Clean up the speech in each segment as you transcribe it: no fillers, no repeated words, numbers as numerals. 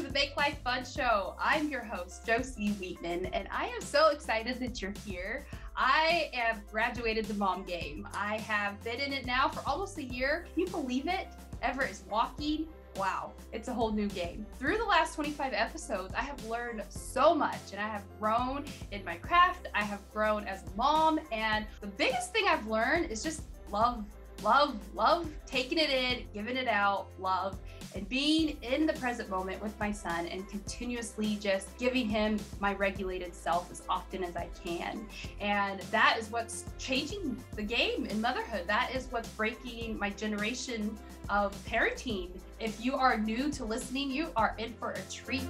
to the Make Life Fun Show. I'm your host, Jocey Wiitanen, and I am so excited that you're here. I have graduated the mom game. I have been in it now for almost a year. Can you believe it? Everett is walking. Wow, it's a whole new game. Through the last 25 episodes, I have learned so much, and I have grown in my craft. I have grown as a mom, and the biggest thing I've learned is just love, taking it in, giving it out, love, and being in the present moment with my son and continuously just giving him my regulated self as often as I can. And that is what's changing the game in motherhood. That is what's breaking my generation of parenting. If you are new to listening, you are in for a treat.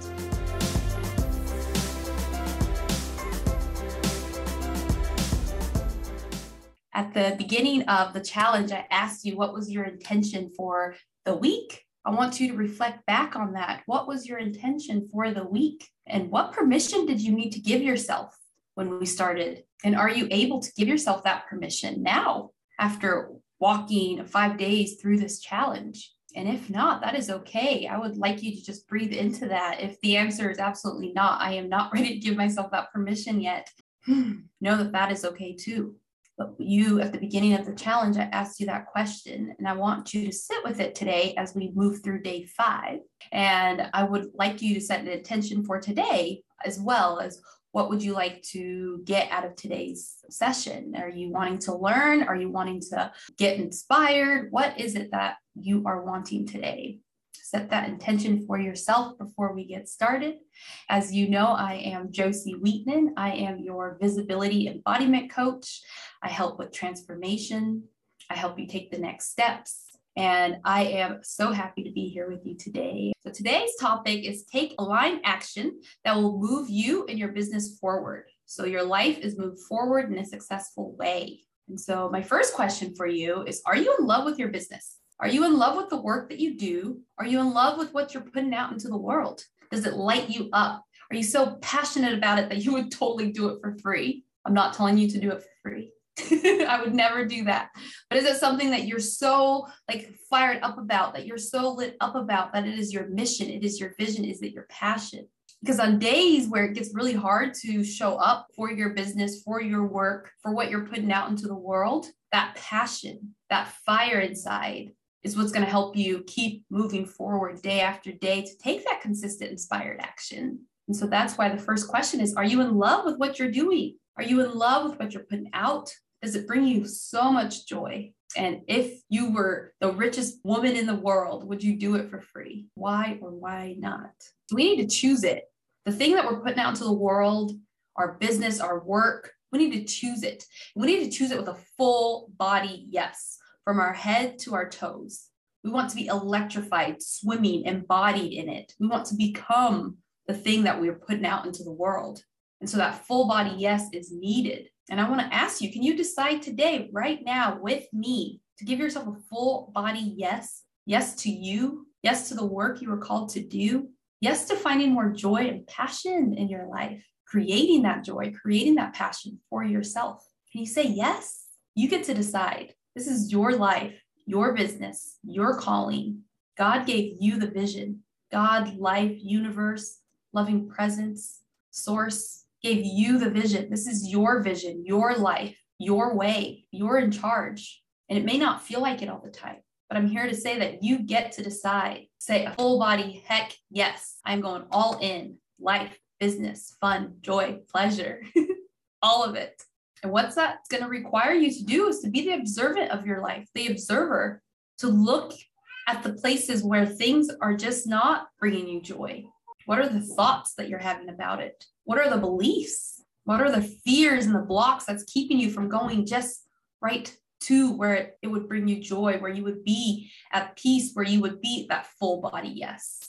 At the beginning of the challenge, I asked you, what was your intention for the week? I want you to reflect back on that. What was your intention for the week? And what permission did you need to give yourself when we started? And are you able to give yourself that permission now after walking 5 days through this challenge? And if not, that is okay. I would like you to just breathe into that. If the answer is absolutely not, I am not ready to give myself that permission yet, know that that is okay too. But you, at the beginning of the challenge, I asked you that question, and I want you to sit with it today as we move through day 5. And I would like you to set an intention for today, as well as what would you like to get out of today's session? Are you wanting to learn? Are you wanting to get inspired? What is it that you are wanting today? Set that intention for yourself before we get started. As you know, I am Jocey Wiitanen. I am your visibility embodiment coach. I help with transformation. I help you take the next steps. And I am so happy to be here with you today. So today's topic is take aligned action that will move you and your business forward. So your life is moved forward in a successful way. And so my first question for you is, are you in love with your business? Are you in love with the work that you do? Are you in love with what you're putting out into the world? Does it light you up? Are you so passionate about it that you would totally do it for free? I'm not telling you to do it for free. I would never do that. But is it something that you're so fired up about, that you're so lit up about, that it is your mission, it is your vision, is it your passion? Because on days where it gets really hard to show up for your business, for your work, for what you're putting out into the world, that passion, that fire inside, is what's going to help you keep moving forward day after day to take that consistent, inspired action. And so that's why the first question is, are you in love with what you're doing? Are you in love with what you're putting out? Does it bring you so much joy? And if you were the richest woman in the world, would you do it for free? Why or why not? We need to choose it. The thing that we're putting out into the world, our business, our work, we need to choose it. We need to choose it with a full body yes. From our head to our toes. We want to be electrified, swimming, embodied in it. We want to become the thing that we're putting out into the world. And so that full body yes is needed. And I want to ask you, can you decide today, right now, with me, to give yourself a full body yes? Yes to you, yes to the work you were called to do, yes to finding more joy and passion in your life, creating that joy, creating that passion for yourself. Can you say yes? You get to decide. This is your life, your business, your calling. God gave you the vision. God, life, universe, loving presence, source gave you the vision. This is your vision, your life, your way. You're in charge. And it may not feel like it all the time, but I'm here to say that you get to decide. Say a full body, heck yes. I'm going all in. Life, business, fun, joy, pleasure, all of it. And what's that's going to require you to do is to be the observant of your life, the observer, to look at the places where things are just not bringing you joy. What are the thoughts that you're having about it? What are the beliefs? What are the fears and the blocks that's keeping you from going just right to where it would bring you joy, where you would be at peace, where you would be that full body yes.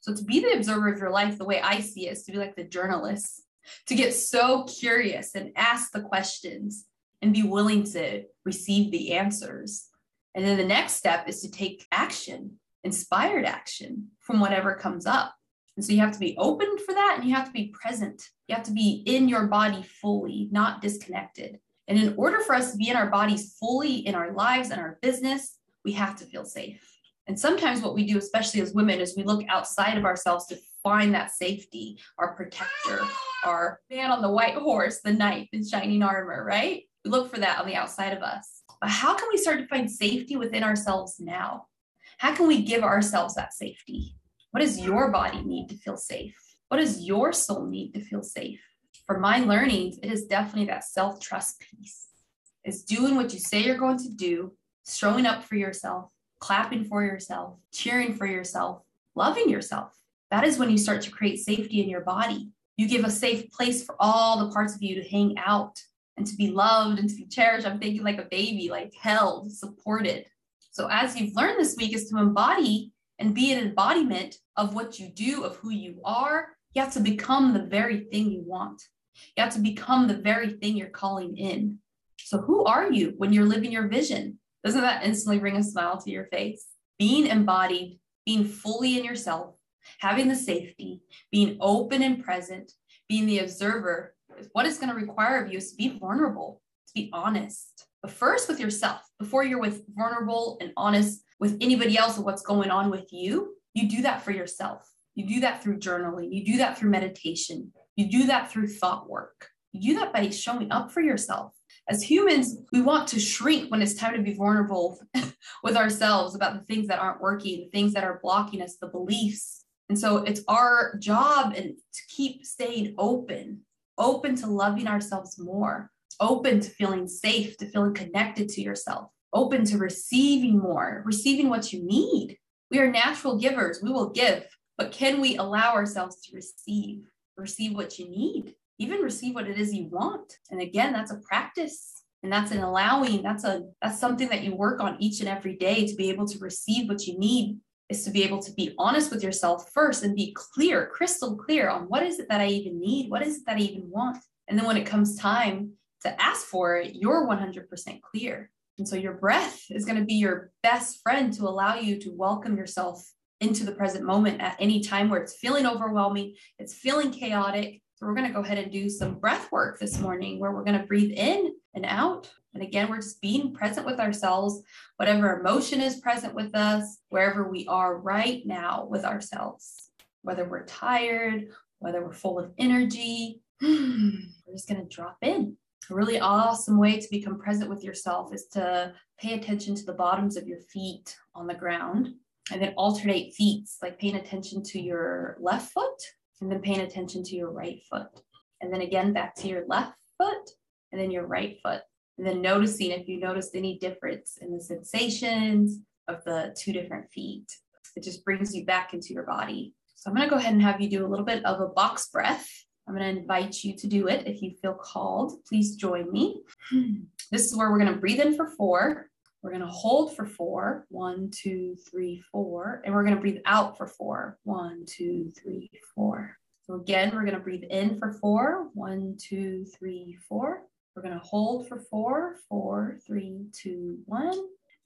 So to be the observer of your life, the way I see it is to be like the journalist. To get so curious and ask the questions and be willing to receive the answers. And then the next step is to take action, inspired action from whatever comes up. And so you have to be open for that and you have to be present. You have to be in your body fully, not disconnected. And in order for us to be in our bodies fully, in our lives and our business, we have to feel safe. And sometimes what we do, especially as women, is we look outside of ourselves to find that safety, our protector, our man on the white horse, the knight in shining armor, right? We look for that on the outside of us. But how can we start to find safety within ourselves now? How can we give ourselves that safety? What does your body need to feel safe? What does your soul need to feel safe? For my learnings, it is definitely that self-trust piece. It's doing what you say you're going to do, showing up for yourself, clapping for yourself, cheering for yourself, loving yourself. That is when you start to create safety in your body. You give a safe place for all the parts of you to hang out and to be loved and to be cherished. I'm thinking like a baby, like held, supported. So as you've learned this week is to embody and be an embodiment of what you do, of who you are. You have to become the very thing you want. You have to become the very thing you're calling in. So who are you when you're living your vision? Doesn't that instantly bring a smile to your face? Being embodied, being fully in yourself, having the safety, being open and present, being the observer. What it's going to require of you is to be vulnerable, to be honest, but first with yourself. Before you're with vulnerable and honest with anybody else of what's going on with you, you do that for yourself. You do that through journaling. You do that through meditation. You do that through thought work. You do that by showing up for yourself. As humans, we want to shrink when it's time to be vulnerable with ourselves about the things that aren't working, the things that are blocking us, the beliefs. And so it's our job and to keep staying open, open to loving ourselves more, open to feeling safe, to feeling connected to yourself, open to receiving more, receiving what you need. We are natural givers. We will give, but can we allow ourselves to receive what you need? Even receive what it is you want. And again, that's a practice and that's an allowing. That's something that you work on each and every day to be able to receive what you need is to be able to be honest with yourself first and be clear, crystal clear on what is it that I even need? What is it that I even want? And then when it comes time to ask for it, you're 100% clear. And so your breath is going to be your best friend to allow you to welcome yourself into the present moment at any time where it's feeling overwhelming, it's feeling chaotic. So we're going to go ahead and do some breath work this morning where we're going to breathe in and out. And again, we're just being present with ourselves, whatever emotion is present with us, wherever we are right now with ourselves, whether we're tired, whether we're full of energy, we're just going to drop in. A really awesome way to become present with yourself is to pay attention to the bottoms of your feet on the ground and then alternate feet, like paying attention to your left foot and then paying attention to your right foot. And then again, back to your left foot and then your right foot. And then noticing if you noticed any difference in the sensations of the two different feet. It just brings you back into your body. So I'm going to go ahead and have you do a little bit of a box breath. I'm going to invite you to do it. If you feel called, please join me. This is where we're going to breathe in for 4. We're going to hold for 4, 1, 2, 3, 4, and we're going to breathe out for 4, 1, 2, 3, 4. So again, we're going to breathe in for 4, 1, 2, 3, 4. We're going to hold for 4, 4, 3, 2, 1,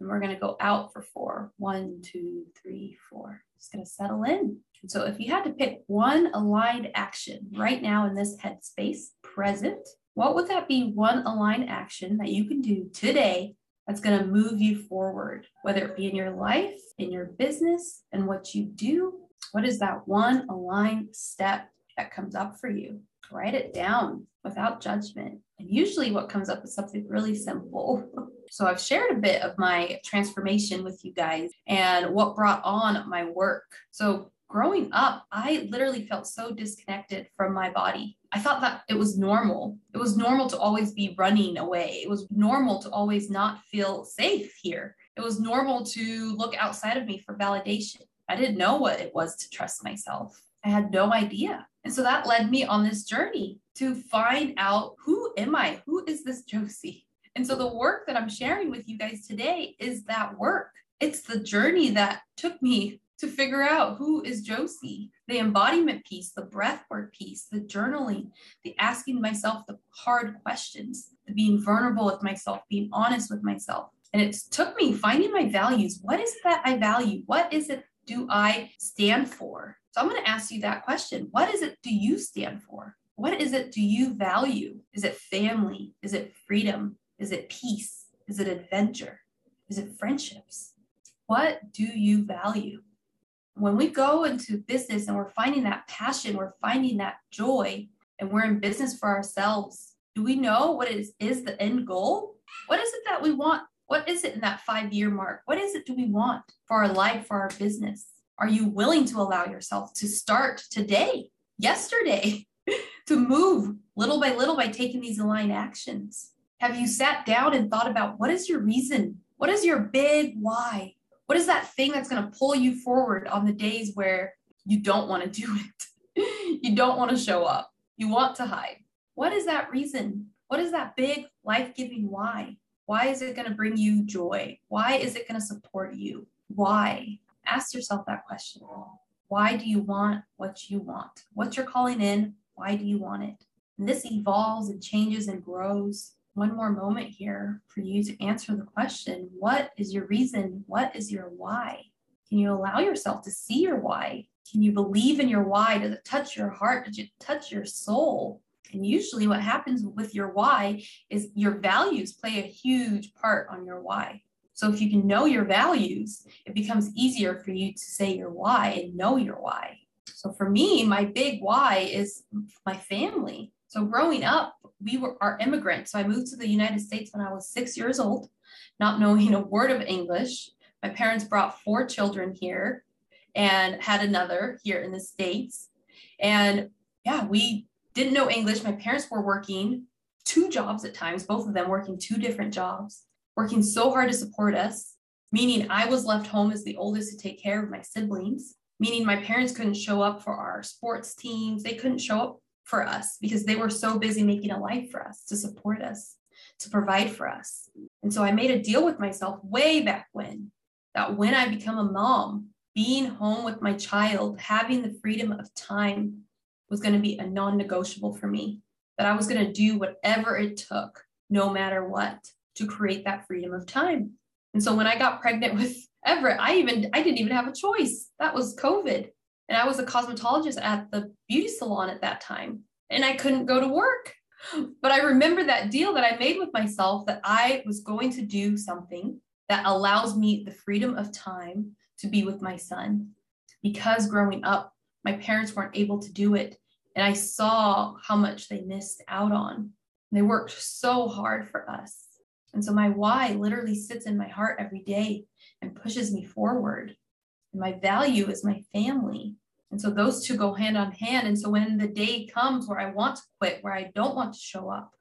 and we're going to go out for 4, 1, 2, 3, 4. Just going to settle in. And so if you had to pick one aligned action right now in this headspace, present, what would that be one aligned action that you can do today that's going to move you forward, whether it be in your life, in your business, and what you do? What is that one aligned step that comes up for you? Write it down without judgment. And usually what comes up is something really simple. So I've shared a bit of my transformation with you guys and what brought on my work. So growing up, I literally felt so disconnected from my body. I thought that it was normal. It was normal to always be running away. It was normal to always not feel safe here. It was normal to look outside of me for validation. I didn't know what it was to trust myself. I had no idea. And so that led me on this journey to find out, who am I? Who is this Jocey? And so the work that I'm sharing with you guys today is that work. It's the journey that took me to figure out who is Jocey, the embodiment piece, the breathwork piece, the journaling, the asking myself the hard questions, the being vulnerable with myself, being honest with myself. And it took me finding my values. What is it that I value? What is it do I stand for? So I'm going to ask you that question. What is it do you stand for? What is it do you value? Is it family? Is it freedom? Is it peace? Is it adventure? Is it friendships? What do you value? When we go into business and we're finding that passion, we're finding that joy, and we're in business for ourselves, do we know what is the end goal? What is it that we want? What is it in that 5-year mark? What is it do we want for our life, for our business? Are you willing to allow yourself to start today, yesterday, to move little by taking these aligned actions? Have you sat down and thought about what is your reason? What is your big why? What is that thing that's going to pull you forward on the days where you don't want to do it? You don't want to show up. You want to hide. What is that reason? What is that big life-giving why? Why is it going to bring you joy? Why is it going to support you? Why? Ask yourself that question. Why do you want what you want? What you're calling in, why do you want it? And this evolves and changes and grows. One more moment here for you to answer the question, what is your reason? What is your why? Can you allow yourself to see your why? Can you believe in your why? Does it touch your heart? Does it touch your soul? And usually what happens with your why is your values play a huge part on your why. So if you can know your values, it becomes easier for you to say your why and know your why. So for me, my big why is my family. So growing up, we are immigrants. So I moved to the United States when I was 6 years old, not knowing a word of English. My parents brought 4 children here and had another here in the States. And yeah, we didn't know English. My parents were working 2 jobs at times, both of them working 2 different jobs, working so hard to support us, meaning I was left home as the oldest to take care of my siblings, meaning my parents couldn't show up for our sports teams. They couldn't show up for us because they were so busy making a life for us, to support us, to provide for us. And so I made a deal with myself way back when, that when I become a mom, being home with my child, having the freedom of time was going to be a non-negotiable for me, that I was going to do whatever it took, no matter what, to create that freedom of time. And so when I got pregnant with Everett, I didn't even have a choice. That was COVID. And I was a cosmetologist at the beauty salon at that time, and I couldn't go to work. But I remember that deal that I made with myself, that I was going to do something that allows me the freedom of time to be with my son, because growing up, my parents weren't able to do it. And I saw how much they missed out on. They worked so hard for us. And so my why literally sits in my heart every day and pushes me forward. And my value is my family. And so those two go hand in hand. And so when the day comes where I want to quit, where I don't want to show up,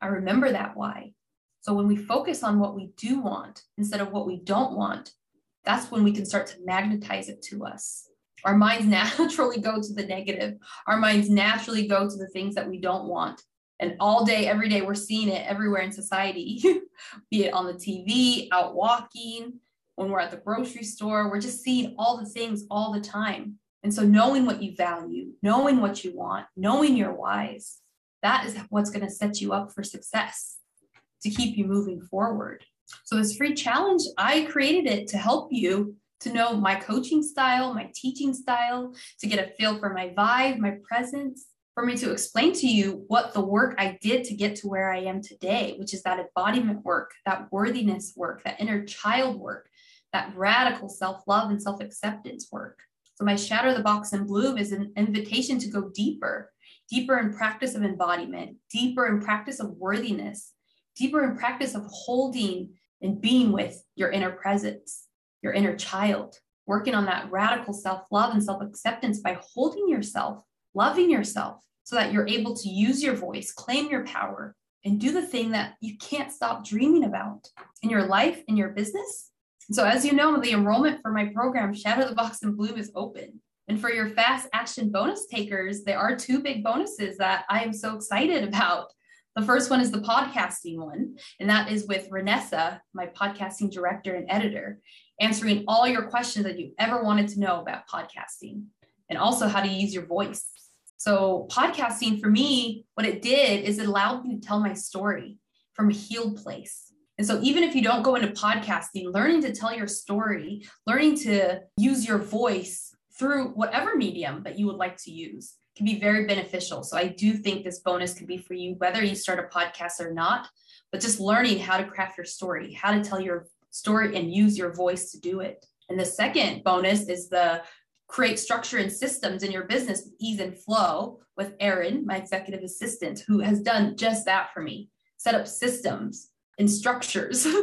I remember that why. So when we focus on what we do want instead of what we don't want, that's when we can start to magnetize it to us. Our minds naturally go to the negative. Our minds naturally go to the things that we don't want. And all day, every day, we're seeing it everywhere in society, be it on the TV, out walking, when we're at the grocery store, we're just seeing all the things all the time. And so knowing what you value, knowing what you want, knowing your whys, that is what's going to set you up for success, to keep you moving forward. So this free challenge, I created it to help you to know my coaching style, my teaching style, to get a feel for my vibe, my presence, for me to explain to you what the work I did to get to where I am today, which is that embodiment work, that worthiness work, that inner child work, that radical self-love and self-acceptance work. So my Shatter the Box and Bloom is an invitation to go deeper, deeper in practice of embodiment, deeper in practice of worthiness, deeper in practice of holding and being with your inner presence, your inner child, working on that radical self-love and self-acceptance by holding yourself, loving yourself, so that you're able to use your voice, claim your power, and do the thing that you can't stop dreaming about in your life, in your business. And so as you know, the enrollment for my program, Shatter the Box and Bloom, is open. And for your fast action bonus takers, there are 2 big bonuses that I am so excited about. The first one is the podcasting one, and that is with Renessa, my podcasting director and editor, answering all your questions that you ever wanted to know about podcasting, and also how to use your voice. So podcasting for me, what it did is it allowed me to tell my story from a healed place. And so even if you don't go into podcasting, learning to tell your story, learning to use your voice through whatever medium that you would like to use, can be very beneficial. So I do think this bonus could be for you, whether you start a podcast or not, but just learning how to craft your story, how to tell your story and use your voice to do it. And the second bonus is the create structure and systems in your business with ease and flow with Aaron, my executive assistant, who has done just that for me. Set up systems and structures so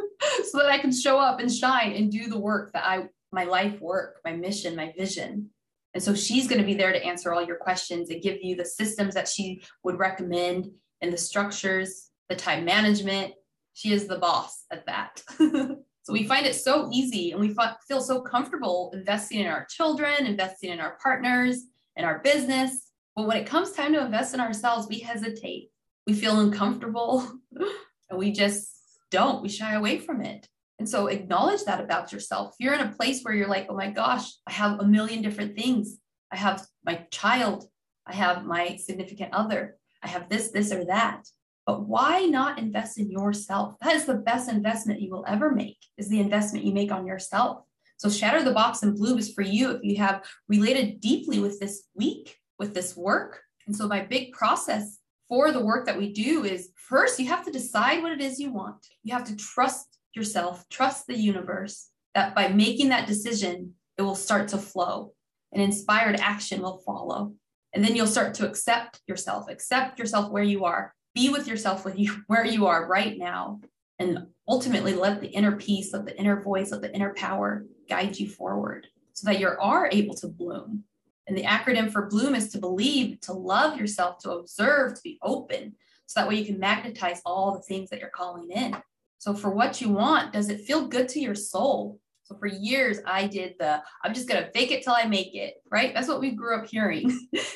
that I can show up and shine and do the work that my life work, my mission, my vision. And so she's going to be there to answer all your questions and give you the systems that she would recommend and the structures, the time management. She is the boss at that. So we find it so easy and we feel so comfortable investing in our children, investing in our partners and our business. But when it comes time to invest in ourselves, we hesitate. We feel uncomfortable and we just don't. We shy away from it. And so acknowledge that about yourself. If you're in a place where you're like, oh my gosh, I have a million different things. I have my child. I have my significant other. I have this, this, or that. But why not invest in yourself? That is the best investment you will ever make, is the investment you make on yourself. So Shatter the Box and Bloom is for you if you have related deeply with this week, with this work. And so my big process for the work that we do is, first, you have to decide what it is you want. You have to trust yourself, trust the universe, that by making that decision, it will start to flow and inspired action will follow. And then you'll start to accept yourself where you are, be with yourself where you are right now, and ultimately let the inner peace, let the inner voice, let the inner power guide you forward so that you are able to bloom. And the acronym for Bloom is to believe, to love yourself, to observe, to be open. So that way you can magnetize all the things that you're calling in. So for what you want, does it feel good to your soul? So for years, I did I'm just going to fake it till I make it, right? That's what we grew up hearing.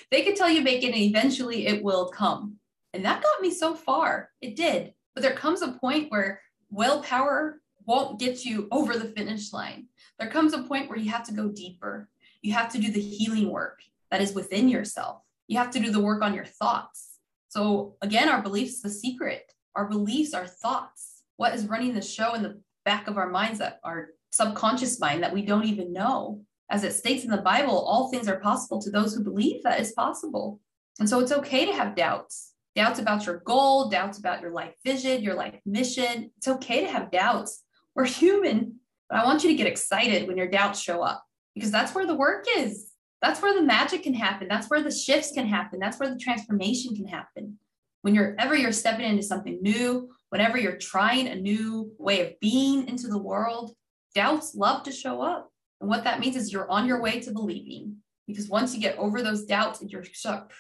Fake it till you make it and eventually it will come. And that got me so far. It did. But there comes a point where willpower won't get you over the finish line. There comes a point where you have to go deeper. You have to do the healing work that is within yourself. You have to do the work on your thoughts. So again, our beliefs, the secret, our beliefs, our thoughts, what is running the show in the back of our minds, that our subconscious mind that we don't even know. As it states in the Bible, all things are possible to those who believe that is possible. And so it's okay to have doubts. Doubts about your goal, doubts about your life vision, your life mission. It's okay to have doubts. We're human, but I want you to get excited when your doubts show up, because that's where the work is. That's where the magic can happen. That's where the shifts can happen. That's where the transformation can happen. Whenever you're stepping into something new, whenever you're trying a new way of being into the world, doubts love to show up. And what that means is you're on your way to believing. Because once you get over those doubts and you're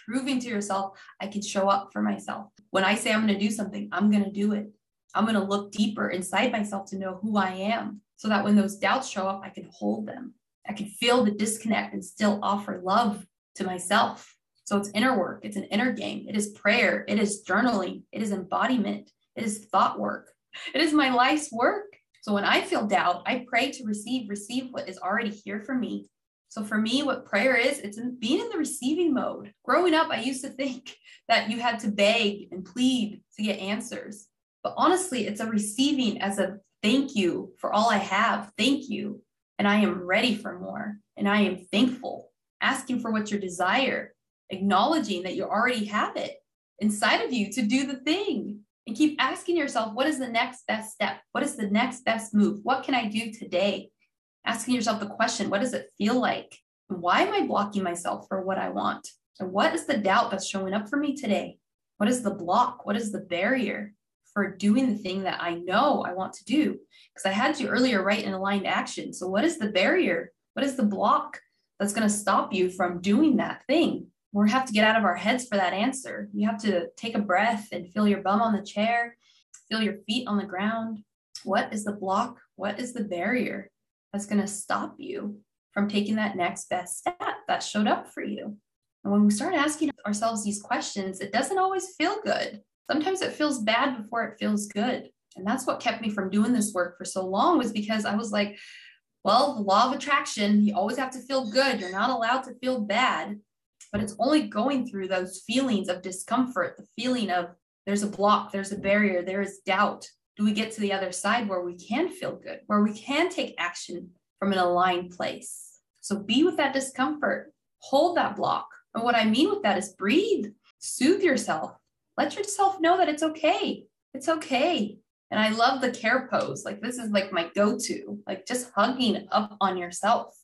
proving to yourself, I can show up for myself. When I say I'm going to do something, I'm going to do it. I'm going to look deeper inside myself to know who I am, so that when those doubts show up, I can hold them. I can feel the disconnect and still offer love to myself. So it's inner work. It's an inner game. It is prayer. It is journaling. It is embodiment. It is thought work. It is my life's work. So when I feel doubt, I pray to receive what is already here for me. So for me, what prayer is, it's being in the receiving mode. Growing up, I used to think that you had to beg and plead to get answers. But honestly, it's a receiving as a thank you for all I have. Thank you. And I am ready for more. And I am thankful. Asking for what you desire. Acknowledging that you already have it inside of you to do the thing. And keep asking yourself, what is the next best step? What is the next best move? What can I do today? Asking yourself the question, what does it feel like? Why am I blocking myself for what I want? And what is the doubt that's showing up for me today? What is the block? What is the barrier for doing the thing that I know I want to do? Because I had you earlier write an aligned action. So what is the barrier? What is the block that's going to stop you from doing that thing? We have to get out of our heads for that answer. You have to take a breath and feel your bum on the chair, feel your feet on the ground. What is the block? What is the barrier that's going to stop you from taking that next best step that showed up for you? And when we start asking ourselves these questions, it doesn't always feel good. Sometimes it feels bad before it feels good. And that's what kept me from doing this work for so long, was because I was like, well, the law of attraction, you always have to feel good. You're not allowed to feel bad. But it's only going through those feelings of discomfort, the feeling of there's a block, there's a barrier, there is doubt. Do we get to the other side where we can feel good, where we can take action from an aligned place? So be with that discomfort, hold that block. And what I mean with that is breathe, soothe yourself, let yourself know that it's okay. It's okay. And I love the care pose. Like, this is like my go-to, like just hugging up on yourself.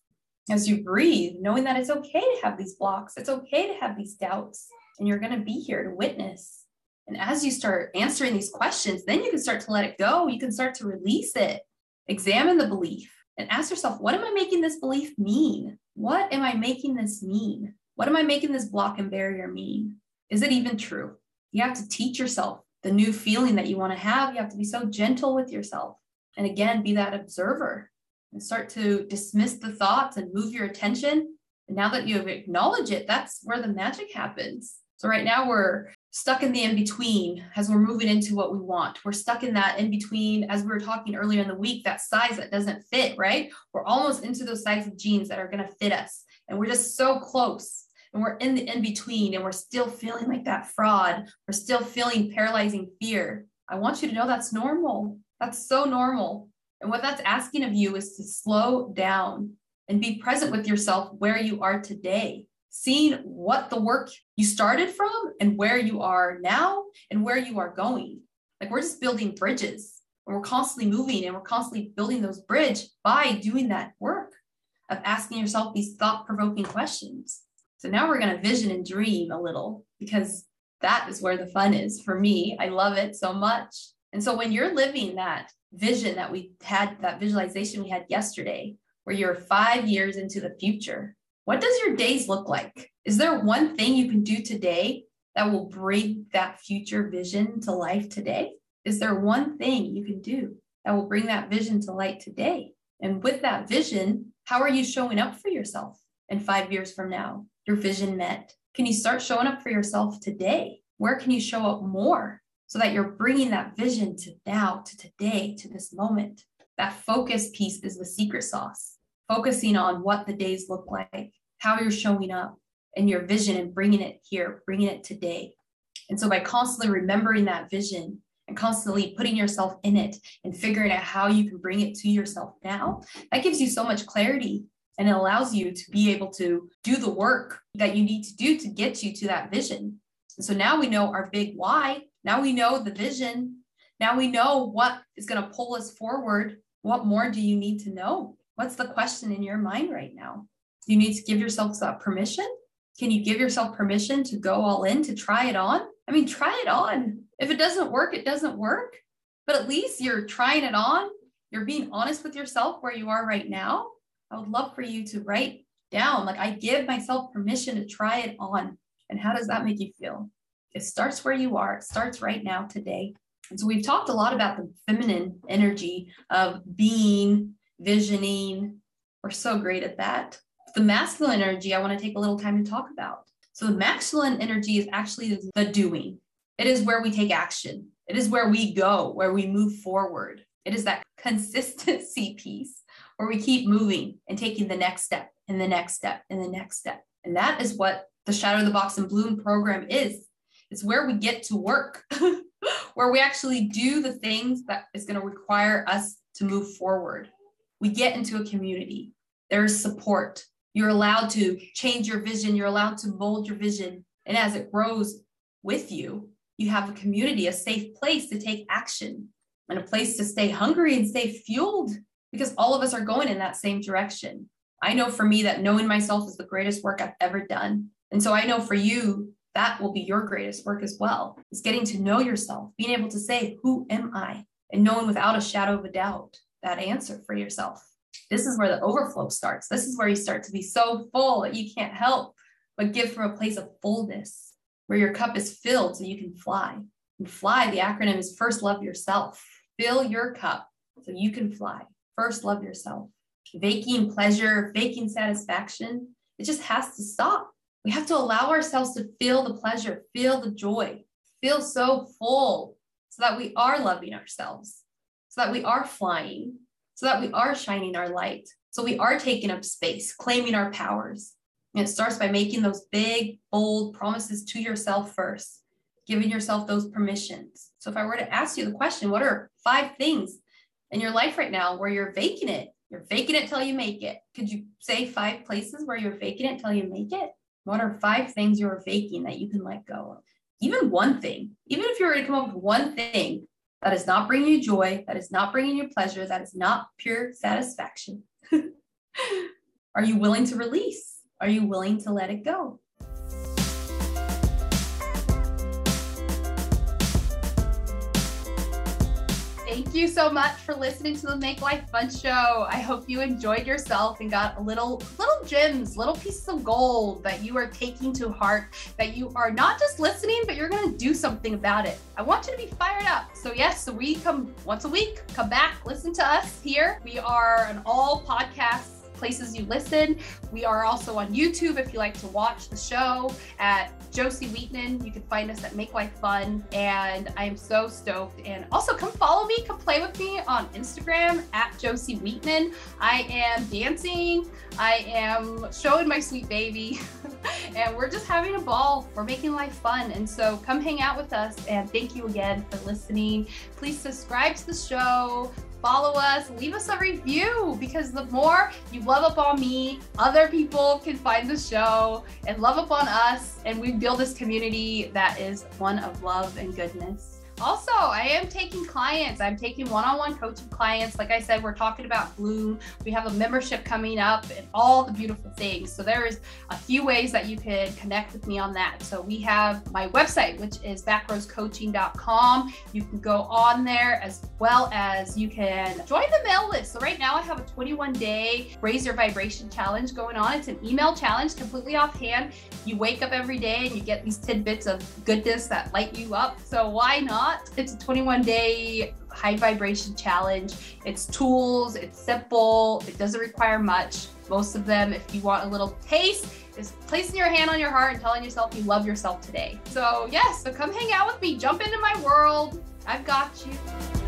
as you breathe, knowing that it's okay to have these blocks. It's okay to have these doubts, and you're going to be here to witness. And as you start answering these questions, then you can start to let it go. You can start to release it. Examine the belief and ask yourself, what am I making this belief mean? What am I making this mean? What am I making this block and barrier mean? Is it even true? You have to teach yourself the new feeling that you want to have. You have to be so gentle with yourself. And again, be that observer and start to dismiss the thoughts and move your attention. And now that you have acknowledged it, that's where the magic happens. So right now we're stuck in the in-between as we're moving into what we want. We're stuck in that in-between, as we were talking earlier in the week, that size that doesn't fit, right? We're almost into those size of jeans that are going to fit us. And we're just so close, and we're in the in-between, and we're still feeling like that fraud. We're still feeling paralyzing fear. I want you to know that's normal. That's so normal. And what that's asking of you is to slow down and be present with yourself where you are today, seeing what the work you started from and where you are now and where you are going. Like, we're just building bridges, and we're constantly moving, and we're constantly building those bridges by doing that work of asking yourself these thought-provoking questions. So now we're going to vision and dream a little, because that is where the fun is for me. I love it so much. And so when you're living that vision that we had, that visualization we had yesterday, where you're 5 years into the future, what does your days look like? Is there one thing you can do today that will bring that future vision to life today? Is there one thing you can do that will bring that vision to light today? And with that vision, how are you showing up for yourself? And 5 years from now, your vision met. Can you start showing up for yourself today? Where can you show up more so that you're bringing that vision to now, to today, to this moment? That focus piece is the secret sauce. Focusing on what the days look like, how you're showing up, and your vision, and bringing it here, bringing it today. And so by constantly remembering that vision and constantly putting yourself in it and figuring out how you can bring it to yourself now, that gives you so much clarity, and it allows you to be able to do the work that you need to do to get you to that vision. And so now we know our big why. Now we know the vision. Now we know what is going to pull us forward. What more do you need to know? What's the question in your mind right now? Do you need to give yourself that permission? Can you give yourself permission to go all in, to try it on? I mean, try it on. If it doesn't work, it doesn't work. But at least you're trying it on. You're being honest with yourself where you are right now. I would love for you to write down, like, I give myself permission to try it on. And how does that make you feel? It starts where you are. It starts right now today. And so we've talked a lot about the feminine energy of being, visioning. We're so great at that. The masculine energy, I want to take a little time to talk about. So the masculine energy is actually the doing. It is where we take action. It is where we go, where we move forward. It is that consistency piece where we keep moving and taking the next step and the next step and the next step. And that is what the Shatter the Box and Bloom program is. It's where we get to work, where we actually do the things that is going to require us to move forward. We get into a community. There's support. You're allowed to change your vision. You're allowed to mold your vision. And as it grows with you, you have a community, a safe place to take action, and a place to stay hungry and stay fueled, because all of us are going in that same direction. I know for me that knowing myself is the greatest work I've ever done. And so I know for you, that will be your greatest work as well. It's getting to know yourself, being able to say, who am I? And knowing without a shadow of a doubt that answer for yourself. This is where the overflow starts. This is where you start to be so full that you can't help but give from a place of fullness, where your cup is filled so you can fly. And fly, the acronym is first love yourself. Fill your cup so you can fly. First love yourself. Faking pleasure, faking satisfaction, it just has to stop. We have to allow ourselves to feel the pleasure, feel the joy, feel so full so that we are loving ourselves, so that we are flying, so that we are shining our light, so we are taking up space, claiming our powers. And it starts by making those big, bold promises to yourself first, giving yourself those permissions. So if I were to ask you the question, what are 5 things in your life right now where you're faking it? You're faking it till you make it. Could you say 5 places where you're faking it till you make it? What are 5 things you're faking that you can let go of? Even one thing, even if you were to come up with one thing that is not bringing you joy, that is not bringing you pleasure, that is not pure satisfaction. Are you willing to release? Are you willing to let it go? Thank you so much for listening to the Make Life Fun Show. I hope you enjoyed yourself and got little gems, little pieces of gold that you are taking to heart, that you are not just listening, but you're going to do something about it. I want you to be fired up. So yes, we come once a week, come back, listen to us here. We are on all podcasts, places you listen. We are also on YouTube if you like to watch the show at Jocey Wiitanen. You can find us at Make Life Fun, and I'm so stoked. And also come follow me, come play with me on Instagram at Jocey Wiitanen. I am dancing, I am showing my sweet baby, and we're just having a ball. We're making life fun. And so come hang out with us, and thank you again for listening. Please subscribe to the show. Follow us, leave us a review, because the more you love up on me, other people can find the show and love up on us, and we build this community that is one of love and goodness. Also, I am taking clients. I'm taking one-on-one coaching clients. Like I said, we're talking about Bloom. We have a membership coming up and all the beautiful things. So there is a few ways that you can connect with me on that. So we have my website, which is backroadscoaching.com. You can go on there, as well as you can join the mail list. So right now I have a 21-day Raise Your Vibration Challenge going on. It's an email challenge, completely offhand. You wake up every day and you get these tidbits of goodness that light you up. So why not? It's a 21-day high vibration challenge. It's tools, it's simple, it doesn't require much. Most of them, if you want a little taste, is placing your hand on your heart and telling yourself you love yourself today. So yes, so come hang out with me, jump into my world. I've got you.